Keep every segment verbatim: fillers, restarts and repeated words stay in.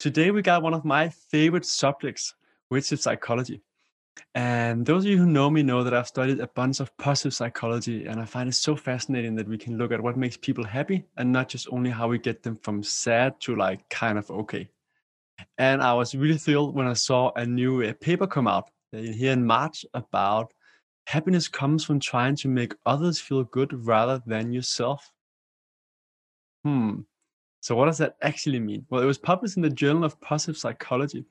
Today we got one of my favorite subjects, which is psychology. And those of you who know me know that I've studied a bunch of positive psychology, and I find it so fascinating that we can look at what makes people happy and not just only how we get them from sad to like kind of okay. And I was really thrilled when I saw a new uh, paper come out here in March about happiness comes from trying to make others feel good rather than yourself. Hmm. So what does that actually mean? Well, it was published in the Journal of Positive Psychology.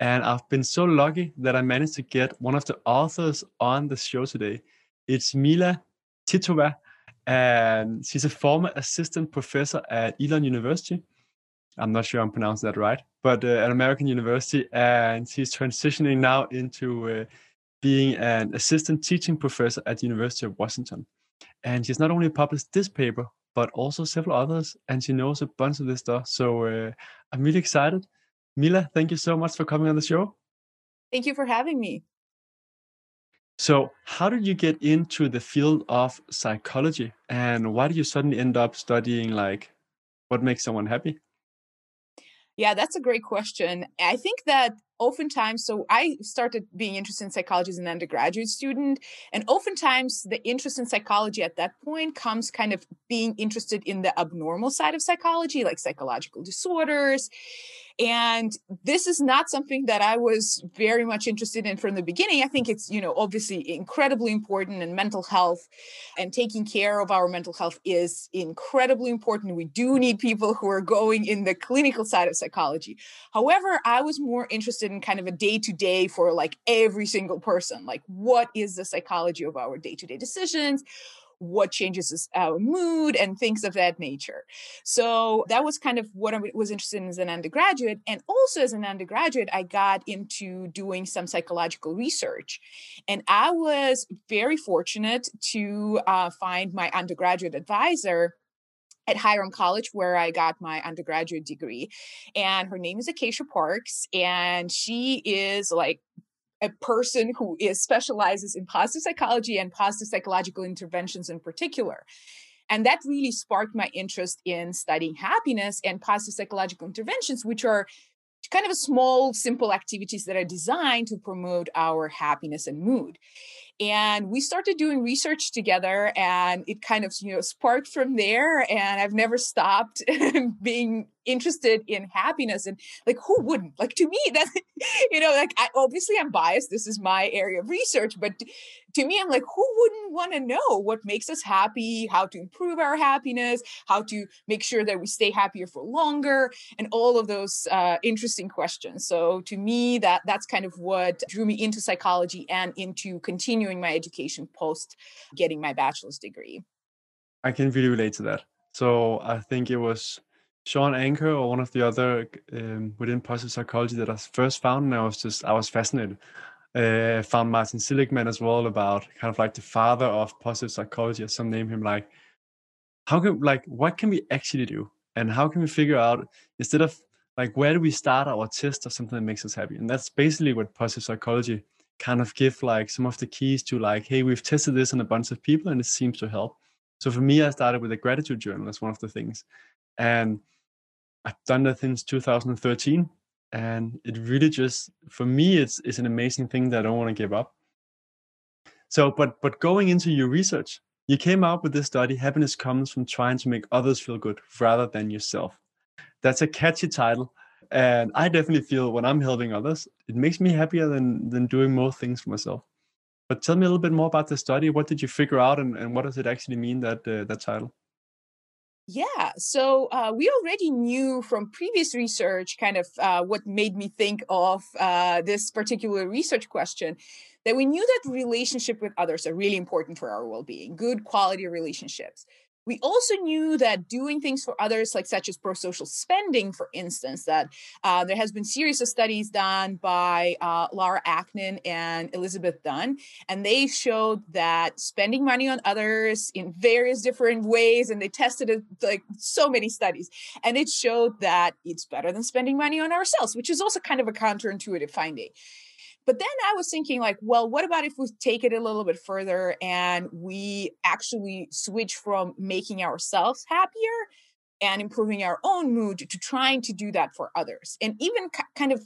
And I've been so lucky that I managed to get one of the authors on the show today. It's Mila Titova. And she's a former assistant professor at Elon University. I'm not sure I'm pronouncing that right, but uh, at American University. And she's transitioning now into uh, being an assistant teaching professor at the University of Washington. And she's not only published this paper, but also several others, and she knows a bunch of this stuff. So uh, I'm really excited. Mila, thank you so much for coming on the show. Thank you for having me. So how did you get into the field of psychology, and why did you suddenly end up studying like what makes someone happy? Yeah, that's a great question. I think that oftentimes, so I started being interested in psychology as an undergraduate student, and oftentimes the interest in psychology at that point comes kind of being interested in the abnormal side of psychology, like psychological disorders. And this is not something that I was very much interested in from the beginning. I think it's, you know, obviously incredibly important, and mental health and taking care of our mental health is incredibly important. We do need people who are going in the clinical side of psychology. However, I was more interested in kind of a day-to-day for like every single person. Like, what is the psychology of our day-to-day decisions? What changes our mood and things of that nature. So that was kind of what I was interested in as an undergraduate. And also as an undergraduate, I got into doing some psychological research. And I was very fortunate to uh, find my undergraduate advisor at Hiram College, where I got my undergraduate degree. And her name is Acacia Parks. And she is like a person who is specializes in positive psychology and positive psychological interventions in particular. And that really sparked my interest in studying happiness and positive psychological interventions, which are kind of a small, simple activities that are designed to promote our happiness and mood. And we started doing research together, and it kind of, you know, sparked from there. And I've never stopped being interested in happiness. And like, who wouldn't? Like, to me, that's, you know, like, I, obviously I'm biased. This is my area of research. But to, to me, I'm like, who wouldn't want to know what makes us happy, how to improve our happiness, how to make sure that we stay happier for longer, and all of those uh, interesting questions. So to me, that that's kind of what drew me into psychology and into continuing my education post getting my bachelor's degree. I can really relate to that. So I think it was Sean Anchor or one of the other um, within positive psychology that I first found, and I was just I was fascinated. Uh, I found Martin Seligman as well, about kind of like the father of positive psychology, as some name him. Like, how can like what can we actually do, and how can we figure out instead of like where do we start our test of something that makes us happy? And that's basically what positive psychology kind of give, like some of the keys to like, hey, we've tested this on a bunch of people and it seems to help. So for me, I started with a gratitude journal as one of the things. And I've done that since two thousand thirteen. And it really just, for me, it's it's an amazing thing that I don't want to give up. So, but but going into your research, you came out with this study, happiness comes from trying to make others feel good rather than yourself. That's a catchy title. And I definitely feel when I'm helping others, it makes me happier than than doing more things for myself. But tell me a little bit more about the study. What did you figure out, and, and what does it actually mean, that uh, that title? Yeah, so uh, we already knew from previous research kind of uh, what made me think of uh, this particular research question, that we knew that relationship with others are really important for our well-being, good quality relationships. We also knew that doing things for others, like such as pro-social spending, for instance, that uh, there has been series of studies done by uh, Laura Aknen and Elizabeth Dunn, and they showed that spending money on others in various different ways, and they tested it, like so many studies, and it showed that it's better than spending money on ourselves, which is also kind of a counterintuitive finding. But then I was thinking like, well, what about if we take it a little bit further and we actually switch from making ourselves happier and improving our own mood to trying to do that for others? And even k- kind of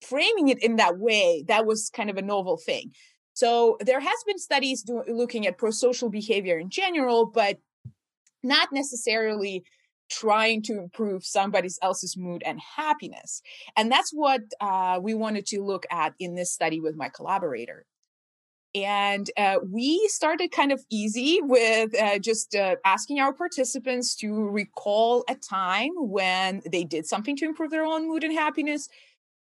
framing it in that way, that was kind of a novel thing. So there has been studies do- looking at prosocial behavior in general, but not necessarily trying to improve somebody else's mood and happiness. And that's what uh, we wanted to look at in this study with my collaborator. And uh, we started kind of easy with uh, just uh, asking our participants to recall a time when they did something to improve their own mood and happiness,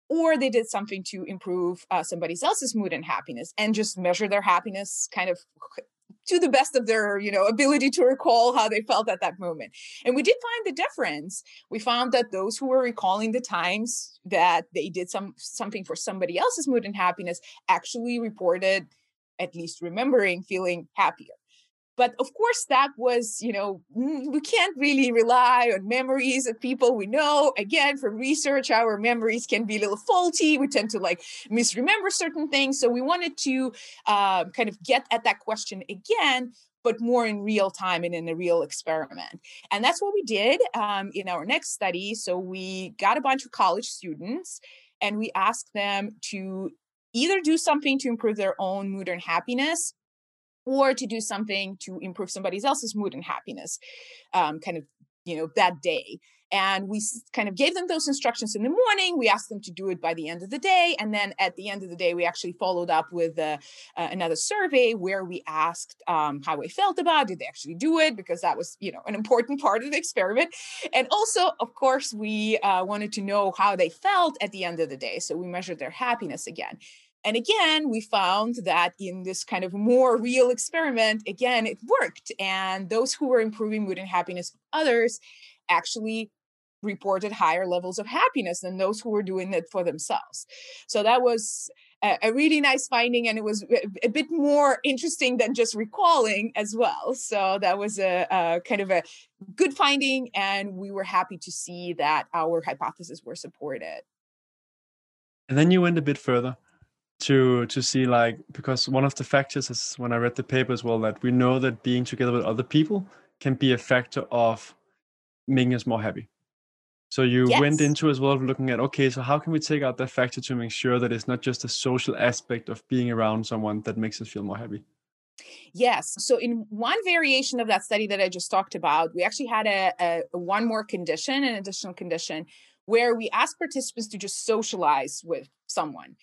or they did something to improve uh, somebody else's mood and happiness, and just measure their happiness kind of to the best of their, you know, ability to recall how they felt at that moment. And we did find the difference. We found that those who were recalling the times that they did some something for somebody else's mood and happiness actually reported, at least remembering, feeling happier. But of course, that was, you know, we can't really rely on memories of people we know. Again, from research, our memories can be a little faulty. We tend to like misremember certain things. So we wanted to uh, kind of get at that question again, but more in real time and in a real experiment. And that's what we did um, in our next study. So we got a bunch of college students and we asked them to either do something to improve their own mood and happiness, or to do something to improve somebody else's mood and happiness, um, kind of, you know, that day. And we kind of gave them those instructions in the morning. We asked them to do it by the end of the day. And then at the end of the day, we actually followed up with uh, uh, another survey where we asked um, how they felt about it. Did they actually do it? Because that was, you know, an important part of the experiment. And also, of course, we uh, wanted to know how they felt at the end of the day. So we measured their happiness again. And again, we found that in this kind of more real experiment, again, it worked. And those who were improving mood and happiness of others actually reported higher levels of happiness than those who were doing it for themselves. So that was a, a really nice finding. And it was a, a bit more interesting than just recalling as well. So that was a, a kind of a good finding. And we were happy to see that our hypotheses were supported. And then you went a bit further. To to see, like, because one of the factors is, when I read the paper as well, that we know that being together with other people can be a factor of making us more happy. So you yes. went into as well looking at, okay, so how can we take out that factor to make sure that it's not just a social aspect of being around someone that makes us feel more happy? Yes. So in one variation of that study that I just talked about, we actually had a, a, a one more condition, an additional condition, where we asked participants to just socialize with someone.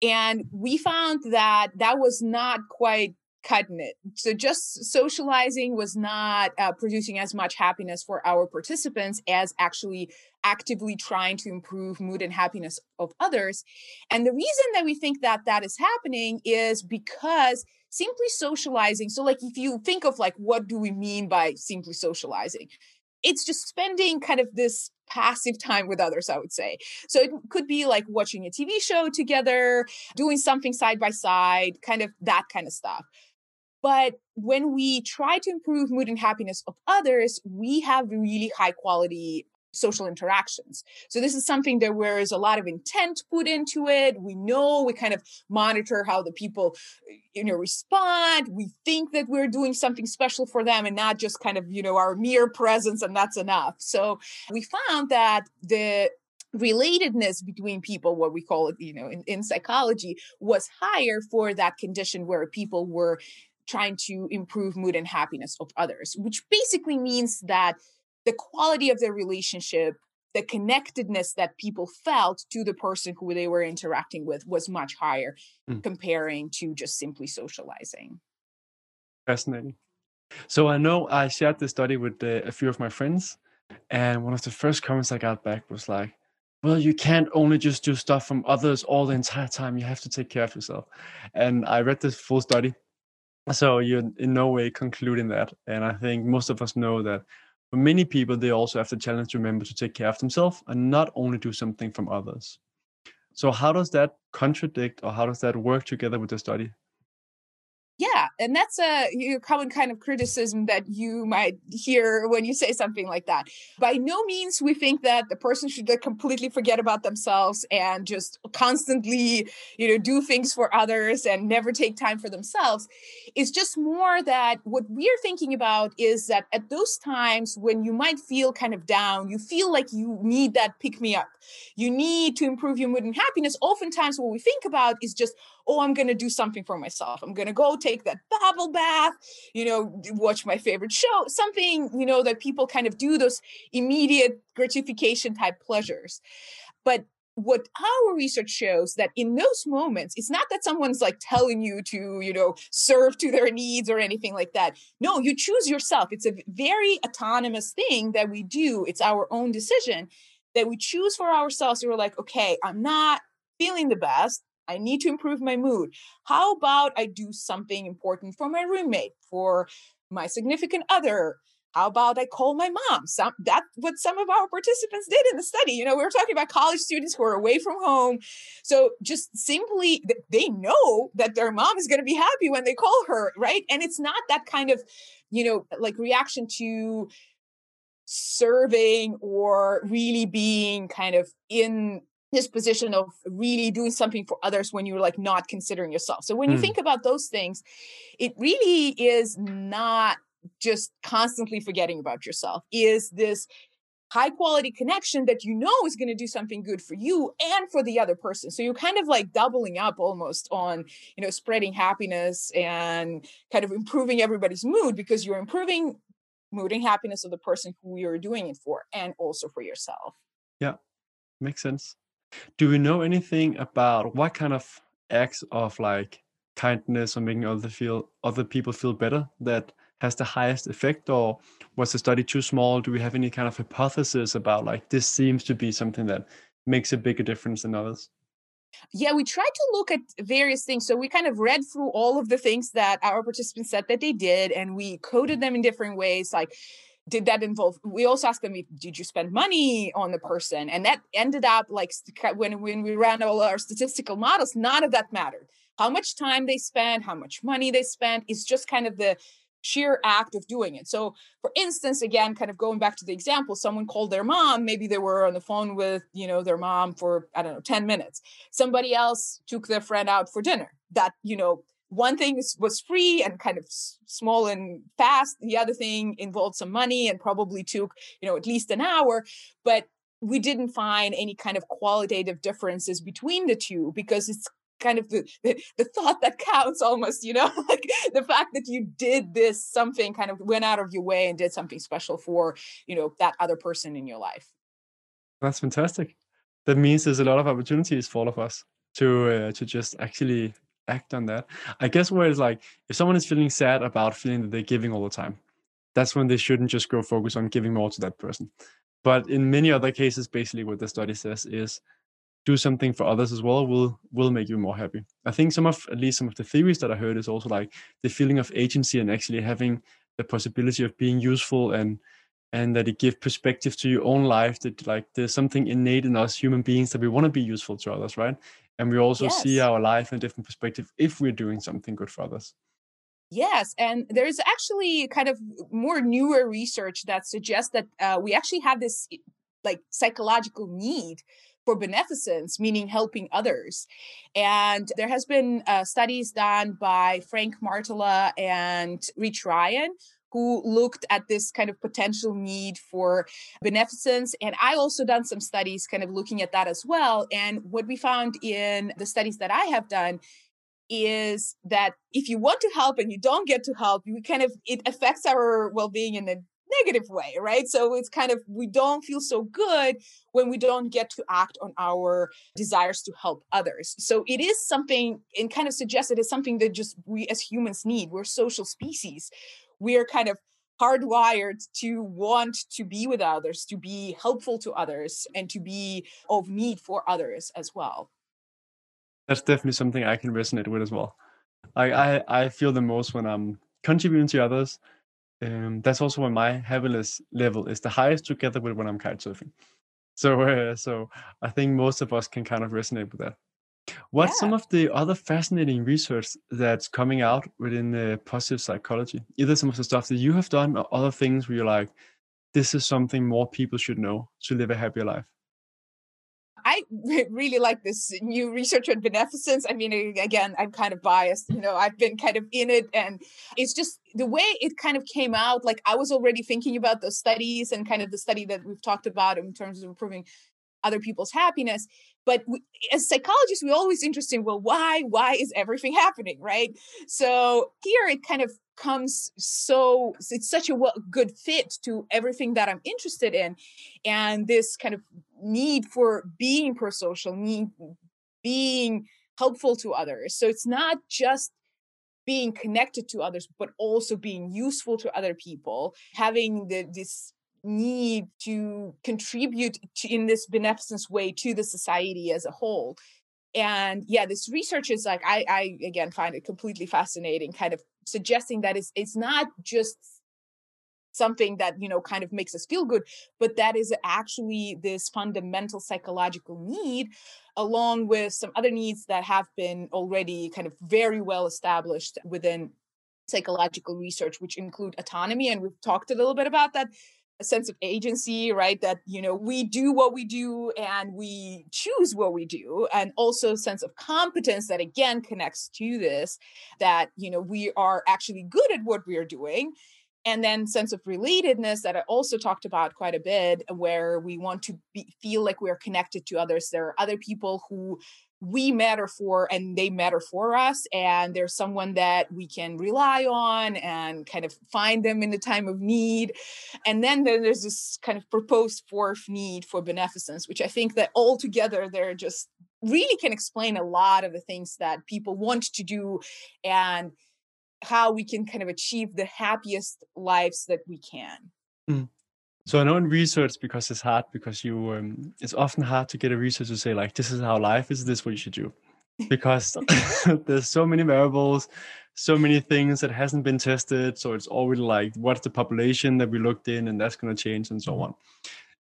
And we found that that was not quite cutting it. So just socializing was not uh, producing as much happiness for our participants as actually actively trying to improve mood and happiness of others. And the reason that we think that that is happening is because simply socializing, so like if you think of like, what do we mean by simply socializing? It's just spending kind of this passive time with others, I would say. So it could be like watching a T V show together, doing something side by side, kind of that kind of stuff. But when we try to improve mood and happiness of others, we have really high quality social interactions. So this is something that there is a lot of intent put into it. We know, we kind of monitor how the people, you know, respond. We think that we're doing something special for them and not just kind of, you know, our mere presence and that's enough. So we found that the relatedness between people, what we call it, you know, in, in psychology, was higher for that condition where people were trying to improve mood and happiness of others, which basically means that the quality of their relationship, the connectedness that people felt to the person who they were interacting with was much higher mm. comparing to just simply socializing. Fascinating. So I know I shared this study with uh, a few of my friends, and one of the first comments I got back was like, well, you can't only just do stuff from others all the entire time. You have to take care of yourself. And I read this full study So you're in no way concluding that. And I think most of us know that for many people, they also have the challenge to remember to take care of themselves and not only do something from others. So how does that contradict, or how does that work together with the study? Yeah, and that's a you know, common kind of criticism that you might hear when you say something like that. By no means we think that the person should completely forget about themselves and just constantly, you know, do things for others and never take time for themselves. It's just more that what we're thinking about is that at those times when you might feel kind of down, you feel like you need that pick-me-up. You need to improve your mood and happiness. Oftentimes what we think about is just, oh, I'm going to do something for myself. I'm going to go take that bubble bath, you know, watch my favorite show, something, you know, that people kind of do, those immediate gratification type pleasures. But what our research shows that in those moments, it's not that someone's like telling you to, you know, serve to their needs or anything like that. No, you choose yourself. It's a very autonomous thing that we do. It's our own decision that we choose for ourselves. We're like, okay, I'm not feeling the best. I need to improve my mood. How about I do something important for my roommate, for my significant other? How about I call my mom? Some, that's what some of our participants did in the study. You know, we were talking about college students who are away from home. So just simply, they know that their mom is going to be happy when they call her, right? And it's not that kind of, you know, like reaction to serving or really being kind of in this position of really doing something for others when you're like not considering yourself. So when mm. you think about those things, it really is not just constantly forgetting about yourself. Is this high quality connection that you know is going to do something good for you and for the other person. So you're kind of like doubling up almost on, you know, spreading happiness and kind of improving everybody's mood, because you're improving mood and happiness of the person who you're doing it for and also for yourself. Yeah, makes sense. Do we know anything about what kind of acts of like kindness or making other feel other people feel better that has the highest effect, or was the study too small? Do we have any kind of hypothesis about like this seems to be something that makes a bigger difference than others? Yeah, we tried to look at various things. So we kind of read through all of the things that our participants said that they did, and we coded them in different ways. Like, did that involve, we also asked them, did you spend money on the person? And that ended up like, when, when we ran all our statistical models, none of that mattered. How much time they spent, how much money they spent, is just kind of the sheer act of doing it. So for instance, again, kind of going back to the example, someone called their mom, maybe they were on the phone with, you know, their mom for, I don't know, ten minutes. Somebody else took their friend out for dinner. That, you know, one thing was free and kind of small and fast. The other thing involved some money and probably took, you know, at least an hour. But we didn't find any kind of qualitative differences between the two, because it's kind of the, the, the thought that counts almost, you know, like the fact that you did this something, kind of went out of your way and did something special for, you know, that other person in your life. That's fantastic. That means there's a lot of opportunities for all of us to uh, to just actually act on that. I guess where it's like, if someone is feeling sad about feeling that they're giving all the time, that's when they shouldn't just go focus on giving more to that person. But in many other cases, basically what the study says is do something for others as well will will make you more happy. I think some of, at least some of the theories that I heard is also like the feeling of agency and actually having the possibility of being useful, and and that it gives perspective to your own life, that like there's something innate in us human beings that we want to be useful to others, right? And we also yes. see our life in a different perspective if we're doing something good for others. Yes. And there's actually kind of more newer research that suggests that uh, we actually have this like psychological need for beneficence, meaning helping others. And there has been uh, studies done by Frank Martela and Rich Ryan, who looked at this kind of potential need for beneficence. And I also done some studies kind of looking at that as well. And what we found in the studies that I have done is that if you want to help and you don't get to help, you kind of, it affects our well-being in a negative way, right? So it's kind of, we don't feel so good when we don't get to act on our desires to help others. So it is something, and kind of suggests it is something that just we as humans need. We're social species. We're kind of hardwired to want to be with others, to be helpful to others, and to be of need for others as well. That's definitely something I can resonate with as well. I, I, I feel the most when I'm contributing to others. Um, that's also when my happiness level is the highest, together with when I'm kitesurfing. So, uh, so I think most of us can kind of resonate with that. What's yeah. some of the other fascinating research that's coming out within uh, positive psychology? Either some of the stuff that you have done or other things where you're like, this is something more people should know to live a happier life. I really like this new research on beneficence. I mean, again, I'm kind of biased, you know, I've been kind of in it, and it's just the way it kind of came out. Like, I was already thinking about those studies and kind of the study that we've talked about in terms of improving other people's happiness. But we, as psychologists, we're always interested in, well, why, why is everything happening, right? So here it kind of comes, so it's such a good fit to everything that I'm interested in. And this kind of need for being prosocial, need being helpful to others. So it's not just being connected to others, but also being useful to other people, having the, this need to contribute to, in this beneficence way, to the society as a whole. And yeah, this research is like, I, I again find it completely fascinating, kind of suggesting that it's, it's not just something that, you know, kind of makes us feel good, but that is actually this fundamental psychological need, along with some other needs that have been already kind of very well established within psychological research, which include autonomy. And we've talked a little bit about that. A sense of agency, right? That, you know, we do what we do and we choose what we do. And also a sense of competence that again connects to this, that, you know, we are actually good at what we are doing. And then sense of relatedness that I also talked about quite a bit, where we want to be, feel like we're connected to others. There are other people who we matter for and they matter for us, and there's someone that we can rely on and kind of find them in the time of need. And then there's this kind of proposed fourth need for beneficence, which I think that all together they're just really can explain a lot of the things that people want to do and how we can kind of achieve the happiest lives that we can. Mm. So I know in research, because it's hard, because you, um, it's often hard to get a researcher to say like, this is how life is, this is what you should do. Because there's so many variables, so many things that hasn't been tested. So it's always like, what's the population that we looked in, and that's going to change and so mm-hmm.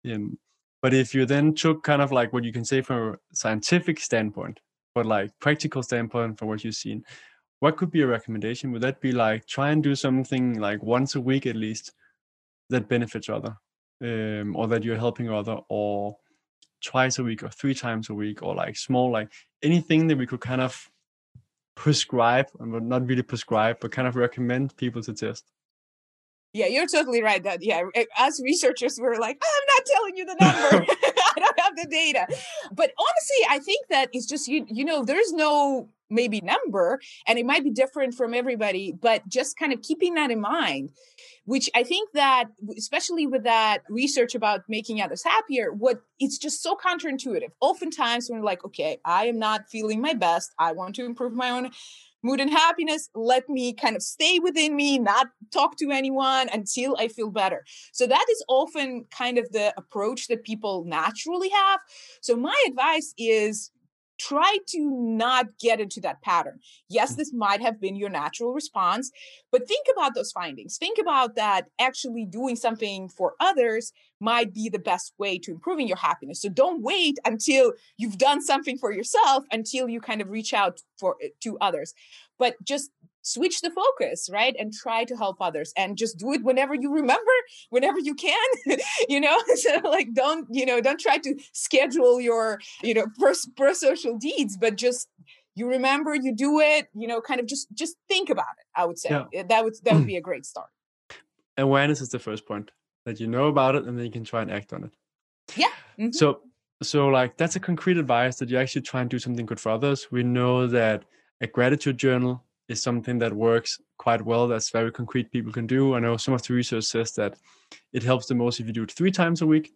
on. Um, but if you then took kind of like what you can say from a scientific standpoint, but like practical standpoint from what you've seen, what could be a recommendation? Would that be like, try and do something like once a week at least that benefits other? Um, or that you're helping other, or twice a week or three times a week, or like small, like anything that we could kind of prescribe, and not really prescribe, but kind of recommend people to test. Yeah, you're totally right. That yeah, as researchers, we're like, I'm not telling you the number. I don't have the data. But honestly, I think that it's just, you, you know, there's no maybe number, and it might be different from everybody, but just kind of keeping that in mind, which I think that, especially with that research about making others happier, what it's just so counterintuitive. Oftentimes when we're like, okay, I am not feeling my best, I want to improve my own mood and happiness, let me kind of stay within me, not talk to anyone until I feel better. So that is often kind of the approach that people naturally have. So my advice is, try to not get into that pattern. Yes, this might have been your natural response, but think about those findings. Think about that actually doing something for others might be the best way to improving your happiness. So don't wait until you've done something for yourself, until you kind of reach out for to others. But just switch the focus, right? And try to help others, and just do it whenever you remember, whenever you can, you know, so like, don't, you know, don't try to schedule your, you know, pro-social deeds, but just, you remember, you do it, you know, kind of just, just think about it. I would say yeah. that would, that would be a great start. Awareness is the first point, that you know about it, and then you can try and act on it. Yeah. Mm-hmm. So, so like, that's a concrete advice, that you actually try and do something good for others. We know that a gratitude journal is something that works quite well. That's very concrete, people can do. I know some of the research says that it helps the most if you do it three times a week,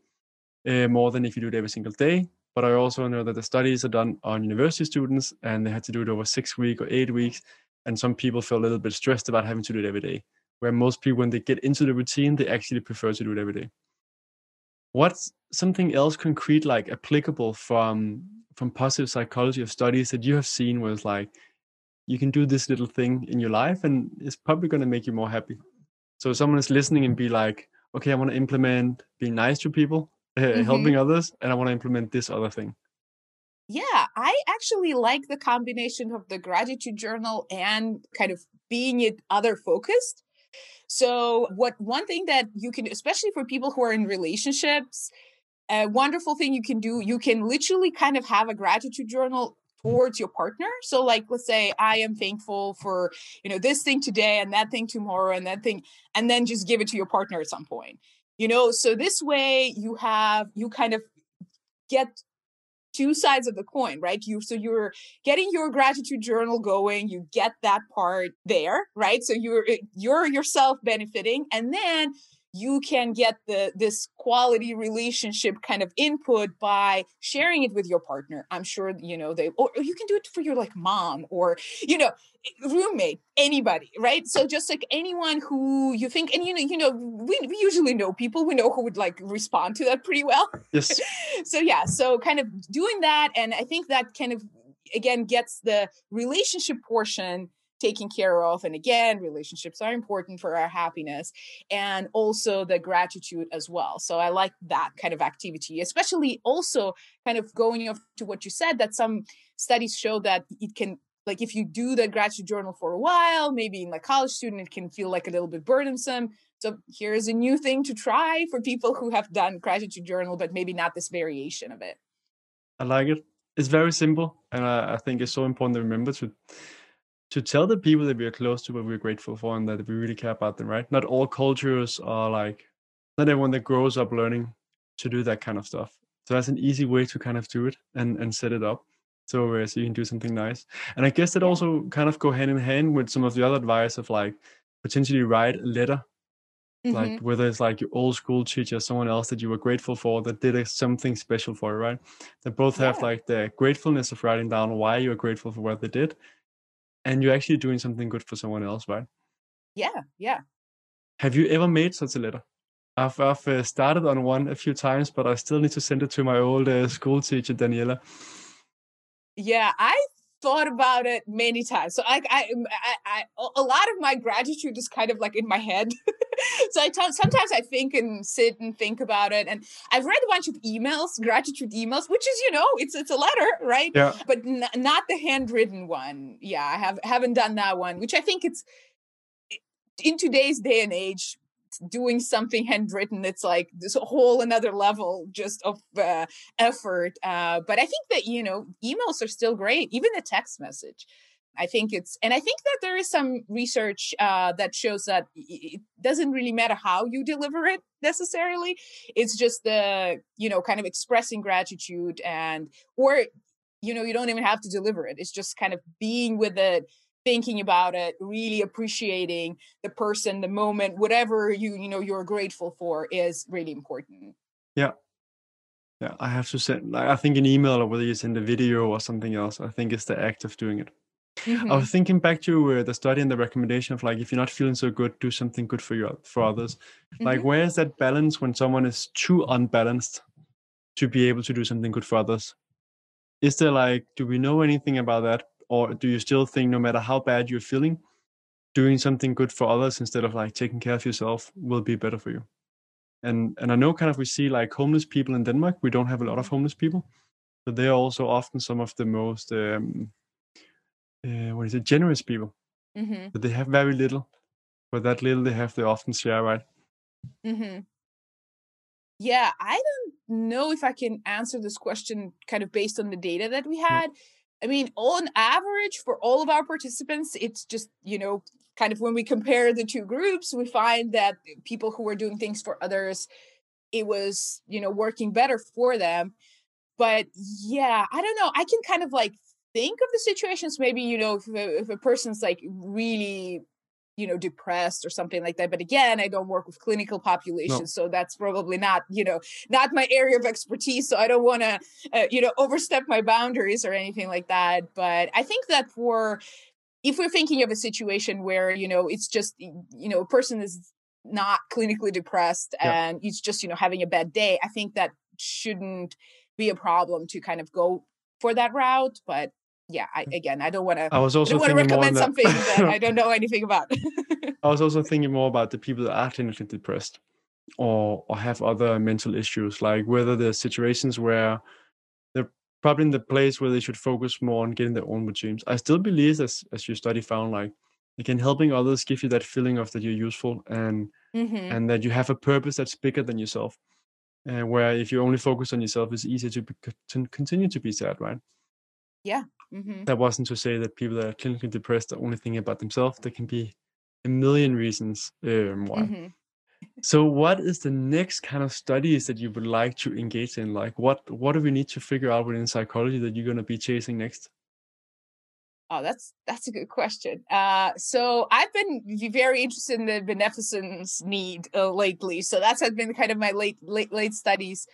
uh, more than if you do it every single day. But I also know that the studies are done on university students, and they had to do it over six weeks or eight weeks. And some people feel a little bit stressed about having to do it every day, where most people, when they get into the routine, they actually prefer to do it every day. What's something else concrete, like applicable from, from positive psychology, of studies that you have seen, was like, you can do this little thing in your life and it's probably going to make you more happy. So if someone is listening and be like, okay, I want to implement being nice to people, uh, mm-hmm. helping others, and I want to implement this other thing. Yeah, I actually like the combination of the gratitude journal and kind of being it other focused. So what one thing that you can, especially for people who are in relationships, a wonderful thing you can do, you can literally kind of have a gratitude journal towards your partner. So like, let's say I am thankful for, you know, this thing today and that thing tomorrow and that thing, and then just give it to your partner at some point, you know, so this way you have, you kind of get two sides of the coin, right? You, so you're getting your gratitude journal going, you get that part there, right? So you're, you're yourself benefiting, and then you can get the, this quality relationship kind of input by sharing it with your partner. I'm sure, you know, they, or you can do it for your like mom or, you know, roommate, anybody, right? So just like anyone who you think, and you know, you know, we, we usually know people, we know who would like respond to that pretty well. Yes. So yeah, so kind of doing that. And I think that kind of, again, gets the relationship portion taken care of. And again, relationships are important for our happiness, and also the gratitude as well. So I like that kind of activity, especially also kind of going off to what you said, that some studies show that it can, like if you do the gratitude journal for a while, maybe in like college student, it can feel like a little bit burdensome. So here's a new thing to try for people who have done gratitude journal, but maybe not this variation of it. I like it. It's very simple. And I, I think it's so important to remember to to tell the people that we are close to what we're grateful for and that we really care about them, right? Not all cultures are like, not everyone that grows up learning to do that kind of stuff. So that's an easy way to kind of do it and, and set it up. So, uh, so you can do something nice. And I guess that also kind of go hand in hand with some of the other advice of like, potentially write a letter. Mm-hmm. Like whether it's like your old school teacher, someone else that you were grateful for that did something special for you, right? They both have yeah. like the gratefulness of writing down why you're grateful for what they did. And you're actually doing something good for someone else, right? Yeah, yeah. Have you ever made such a letter? I've, I've uh, started on one a few times, but I still need to send it to my old uh, school teacher, Daniela. Yeah, I thought about it many times. So I, I, I, I, a lot of my gratitude is kind of like in my head. So I t- sometimes I think and sit and think about it. And I've read a bunch of emails, gratitude emails, which is, you know, it's it's a letter, right? Yeah. But n- not the handwritten one. Yeah, I have, haven't done that one, which I think it's, in today's day and age, doing something handwritten, it's like this whole another level just of uh, effort. Uh, but I think that, you know, emails are still great, even a text message. I think it's, and I think that there is some research uh, that shows that it doesn't really matter how you deliver it necessarily. It's just the, you know, kind of expressing gratitude and, or, you know, you don't even have to deliver it. It's just kind of being with it, thinking about it, really appreciating the person, the moment, whatever you, you know, you're grateful for is really important. Yeah. Yeah. I have to send, I think an email or whether you send a video or something else, I think it's the act of doing it. Mm-hmm. I was thinking back to uh, the study and the recommendation of like, if you're not feeling so good, do something good for you, for others. Mm-hmm. Like, where is that balance when someone is too unbalanced to be able to do something good for others? Is there like, do we know anything about that? Or do you still think no matter how bad you're feeling, doing something good for others instead of like taking care of yourself will be better for you? And and I know kind of we see like homeless people in Denmark. We don't have a lot of homeless people, but they are also often some of the most... Um, Uh, what is it? Generous people, mm-hmm. but they have very little. For that little they have, they often share, right? Mm-hmm. Yeah, I don't know if I can answer this question kind of based on the data that we had. Mm. I mean, on average for all of our participants, it's just, you know, kind of when we compare the two groups, we find that people who are doing things for others, it was, you know, working better for them. But yeah, I don't know. I can kind of like think of the situations, maybe, you know, if a, if a person's like really, you know, depressed or something like that. But again, I don't work with clinical populations, no. So that's probably not, you know, not my area of expertise. So I don't want to, uh, you know, overstep my boundaries or anything like that. But I think that for, if we're thinking of a situation where, you know, it's just, you know, a person is not clinically depressed yeah. and it's just, you know, having a bad day, I think that shouldn't be a problem to kind of go for that route. But yeah, I, again, I don't want to. I was also I don't thinking recommend more something that, that I don't know anything about. I was also thinking more about the people that are clinically depressed, or or have other mental issues, like whether there's situations where they're probably in the place where they should focus more on getting their own regimes. I still believe, as as your study found, like again, helping others give you that feeling of that you're useful and mm-hmm. and that you have a purpose that's bigger than yourself. And where if you only focus on yourself, it's easier to, be, to continue to be sad, right? Yeah. Mm-hmm. That wasn't to say that people that are clinically depressed are only thinking about themselves. There can be a million reasons um, why. Mm-hmm. So what is the next kind of studies that you would like to engage in? Like what, what do we need to figure out within psychology that you're going to be chasing next? Oh, that's that's a good question. Uh, so I've been very interested in the beneficence need uh, lately. So that's has been kind of my late, late, late studies,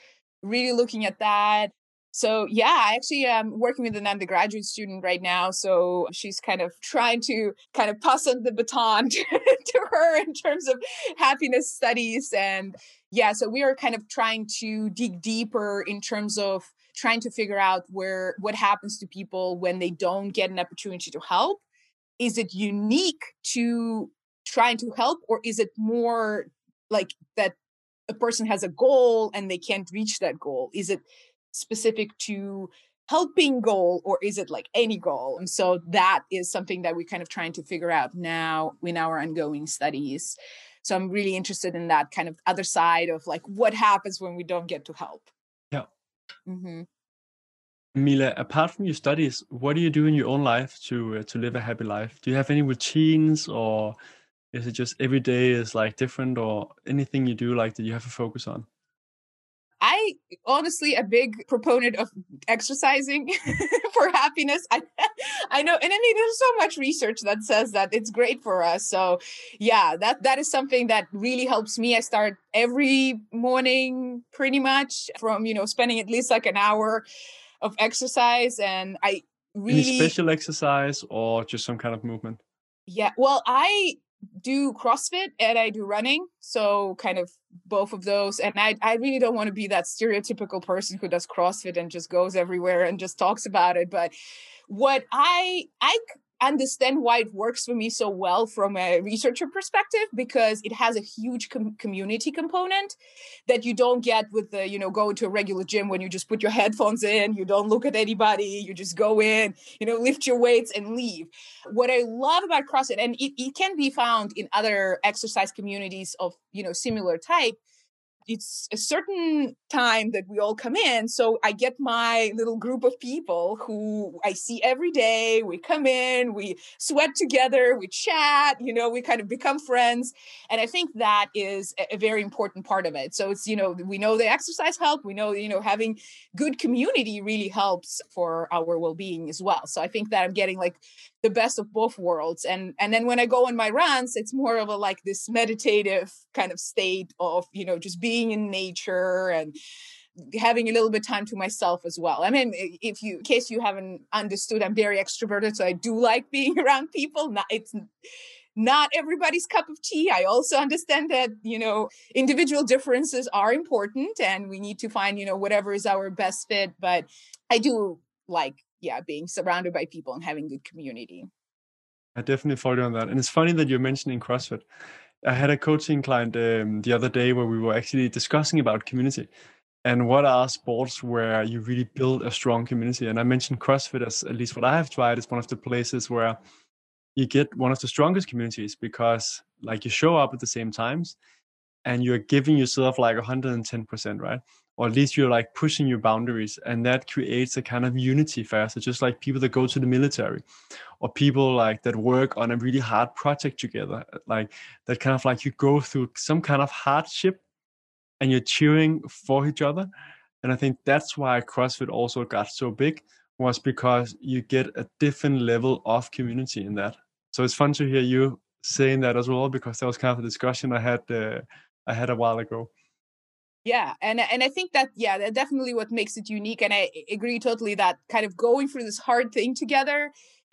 really looking at that. So yeah, I actually am working with an undergraduate student right now. So she's kind of trying to kind of pass on the baton to, to her in terms of happiness studies. And yeah, so we are kind of trying to dig deeper in terms of trying to figure out where what happens to people when they don't get an opportunity to help. Is it unique to trying to help, or is it more like that a person has a goal and they can't reach that goal? Is it specific to helping goal, or is it like any goal? And so that is something that we're kind of trying to figure out now in our ongoing studies. So I'm really interested in that kind of other side of like what happens when we don't get to help. Yeah. Mm-hmm. Mila, apart from your studies, what do you do in your own life to uh, to live a happy life? Do you have any routines, or is it just every day is like different, or anything you do like that you have a focus on? I honestly a big proponent of exercising for happiness. I, I know, and I mean, there's so much research that says that it's great for us. So yeah, that that is something that really helps me. I start every morning pretty much from, you know, spending at least like an hour of exercise. And I really... Any special exercise or just some kind of movement? Yeah, well, I... do CrossFit and I do running. So kind of both of those. And I, I really don't want to be that stereotypical person who does CrossFit and just goes everywhere and just talks about it. But what I, I understand why it works for me so well from a researcher perspective, because it has a huge com- community component that you don't get with the, you know, going to a regular gym when you just put your headphones in, you don't look at anybody, you just go in, you know, lift your weights and leave. What I love about CrossFit, and it, it can be found in other exercise communities of, you know, similar type, it's a certain time that we all come in. So I get my little group of people who I see every day. We come in, we sweat together, we chat, you know, we kind of become friends. And I think that is a very important part of it. So it's, you know, we know the exercise helps. We know, you know, having good community really helps for our well-being as well. So I think that I'm getting like the best of both worlds. And and then when I go on my runs, it's more of a like this meditative kind of state of, you know, just being in nature and having a little bit of time to myself as well. I mean, if you, in case you haven't understood, I'm very extroverted. So I do like being around people. Not, it's not everybody's cup of tea. I also understand that, you know, individual differences are important and we need to find, you know, whatever is our best fit. But I do like, yeah, being surrounded by people and having good community. I definitely follow you on that. And it's funny that you're mentioning CrossFit. I had a coaching client um, the other day where we were actually discussing about community and what are sports where you really build a strong community. And I mentioned CrossFit as, at least what I have tried, is one of the places where you get one of the strongest communities, because like you show up at the same times and you're giving yourself like one hundred ten percent, right? Or at least you're like pushing your boundaries, and that creates a kind of unity faster, just like people that go to the military or people like that work on a really hard project together, like that kind of like you go through some kind of hardship and you're cheering for each other. And I think that's why CrossFit also got so big, was because you get a different level of community in that. So it's fun to hear you saying that as well, because that was kind of a discussion I had, uh, I had a while ago. Yeah. And, and I think that, yeah, that definitely what makes it unique. And I agree totally that kind of going through this hard thing together.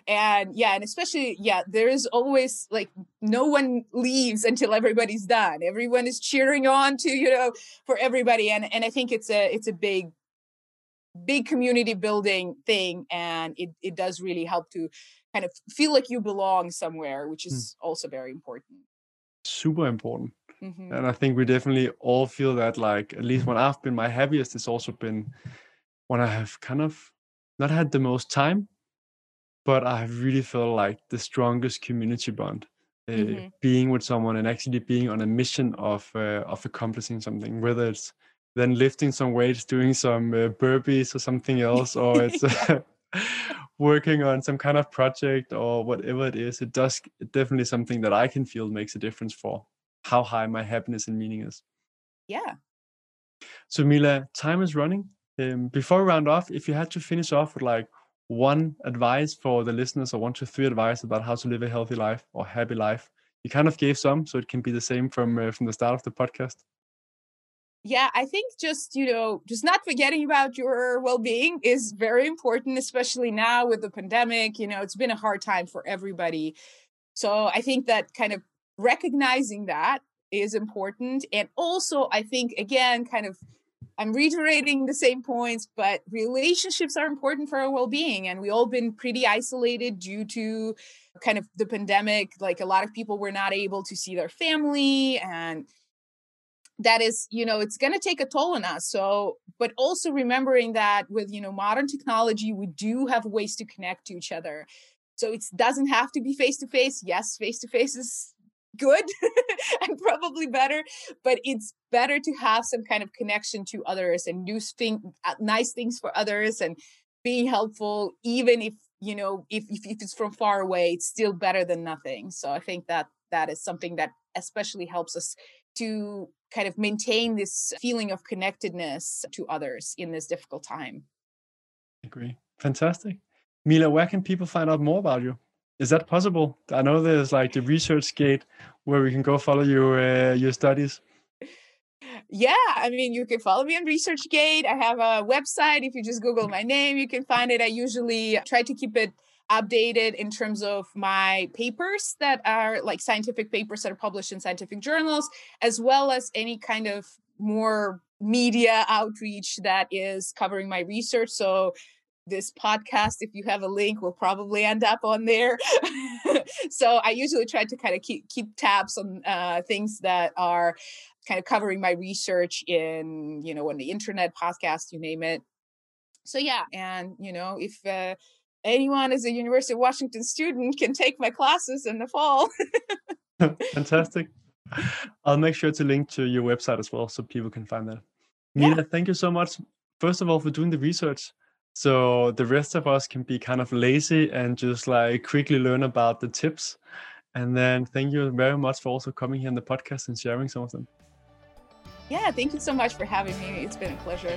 And yeah, and especially, yeah, there is always like no one leaves until everybody's done. Everyone is cheering on to, you know, for everybody. And and I think it's a, it's a big big community building thing, and it, it does really help to kind of feel like you belong somewhere, which is mm. also very important. Super important. Mm-hmm. And I think we definitely all feel that, like, at least when I've been my happiest, it's also been when I have kind of not had the most time, but I have really felt like the strongest community bond, uh, mm-hmm. being with someone and actually being on a mission of uh, of accomplishing something, whether it's then lifting some weights, doing some uh, burpees or something else, or it's uh, working on some kind of project or whatever it is. It does definitely something that I can feel makes a difference for how high my happiness and meaning is. Yeah. So Mila, time is running. Um, before we round off, if you had to finish off with like one advice for the listeners, or one to three advice about how to live a healthy life or happy life, you kind of gave some, so it can be the same from uh, from the start of the podcast. Yeah, I think just, you know, just not forgetting about your well-being is very important, especially now with the pandemic. You know, it's been a hard time for everybody. So I think that kind of recognizing that is important. And also, I think, again, kind of, I'm reiterating the same points, but relationships are important for our well-being. And we all been pretty isolated due to kind of the pandemic. Like, a lot of people were not able to see their family, and that is, you know, it's going to take a toll on us. So, but also remembering that with, you know, modern technology, we do have ways to connect to each other. So it doesn't have to be face-to-face. Yes, face-to-face is good and probably better, but it's better to have some kind of connection to others and do thing, nice things for others and being helpful. Even if, you know, if, if it's from far away, it's still better than nothing. So I think that that is something that especially helps us to kind of maintain this feeling of connectedness to others in this difficult time. I agree. Fantastic. Mila, where can people find out more about you? Is that possible? I know there's like the ResearchGate where we can go follow your uh, your studies. Yeah, I mean, you can follow me on ResearchGate. I have a website. If you just Google my name, you can find it. I usually try to keep it updated in terms of my papers that are like scientific papers that are published in scientific journals, as well as any kind of more media outreach that is covering my research. So this podcast, if you have a link, will probably end up on there. So I usually try to kind of keep, keep tabs on uh, things that are kind of covering my research in, you know, on the internet, podcast, you name it. So yeah. And, you know, if, uh, anyone as a University of Washington student can take my classes in the fall. Fantastic. I'll make sure to link to your website as well so people can find that. Yeah. Mila, thank you so much, first of all, for doing the research, so the rest of us can be kind of lazy and just like quickly learn about the tips. And then thank you very much for also coming here in the podcast and sharing some of them. Yeah, thank you so much for having me. It's been a pleasure.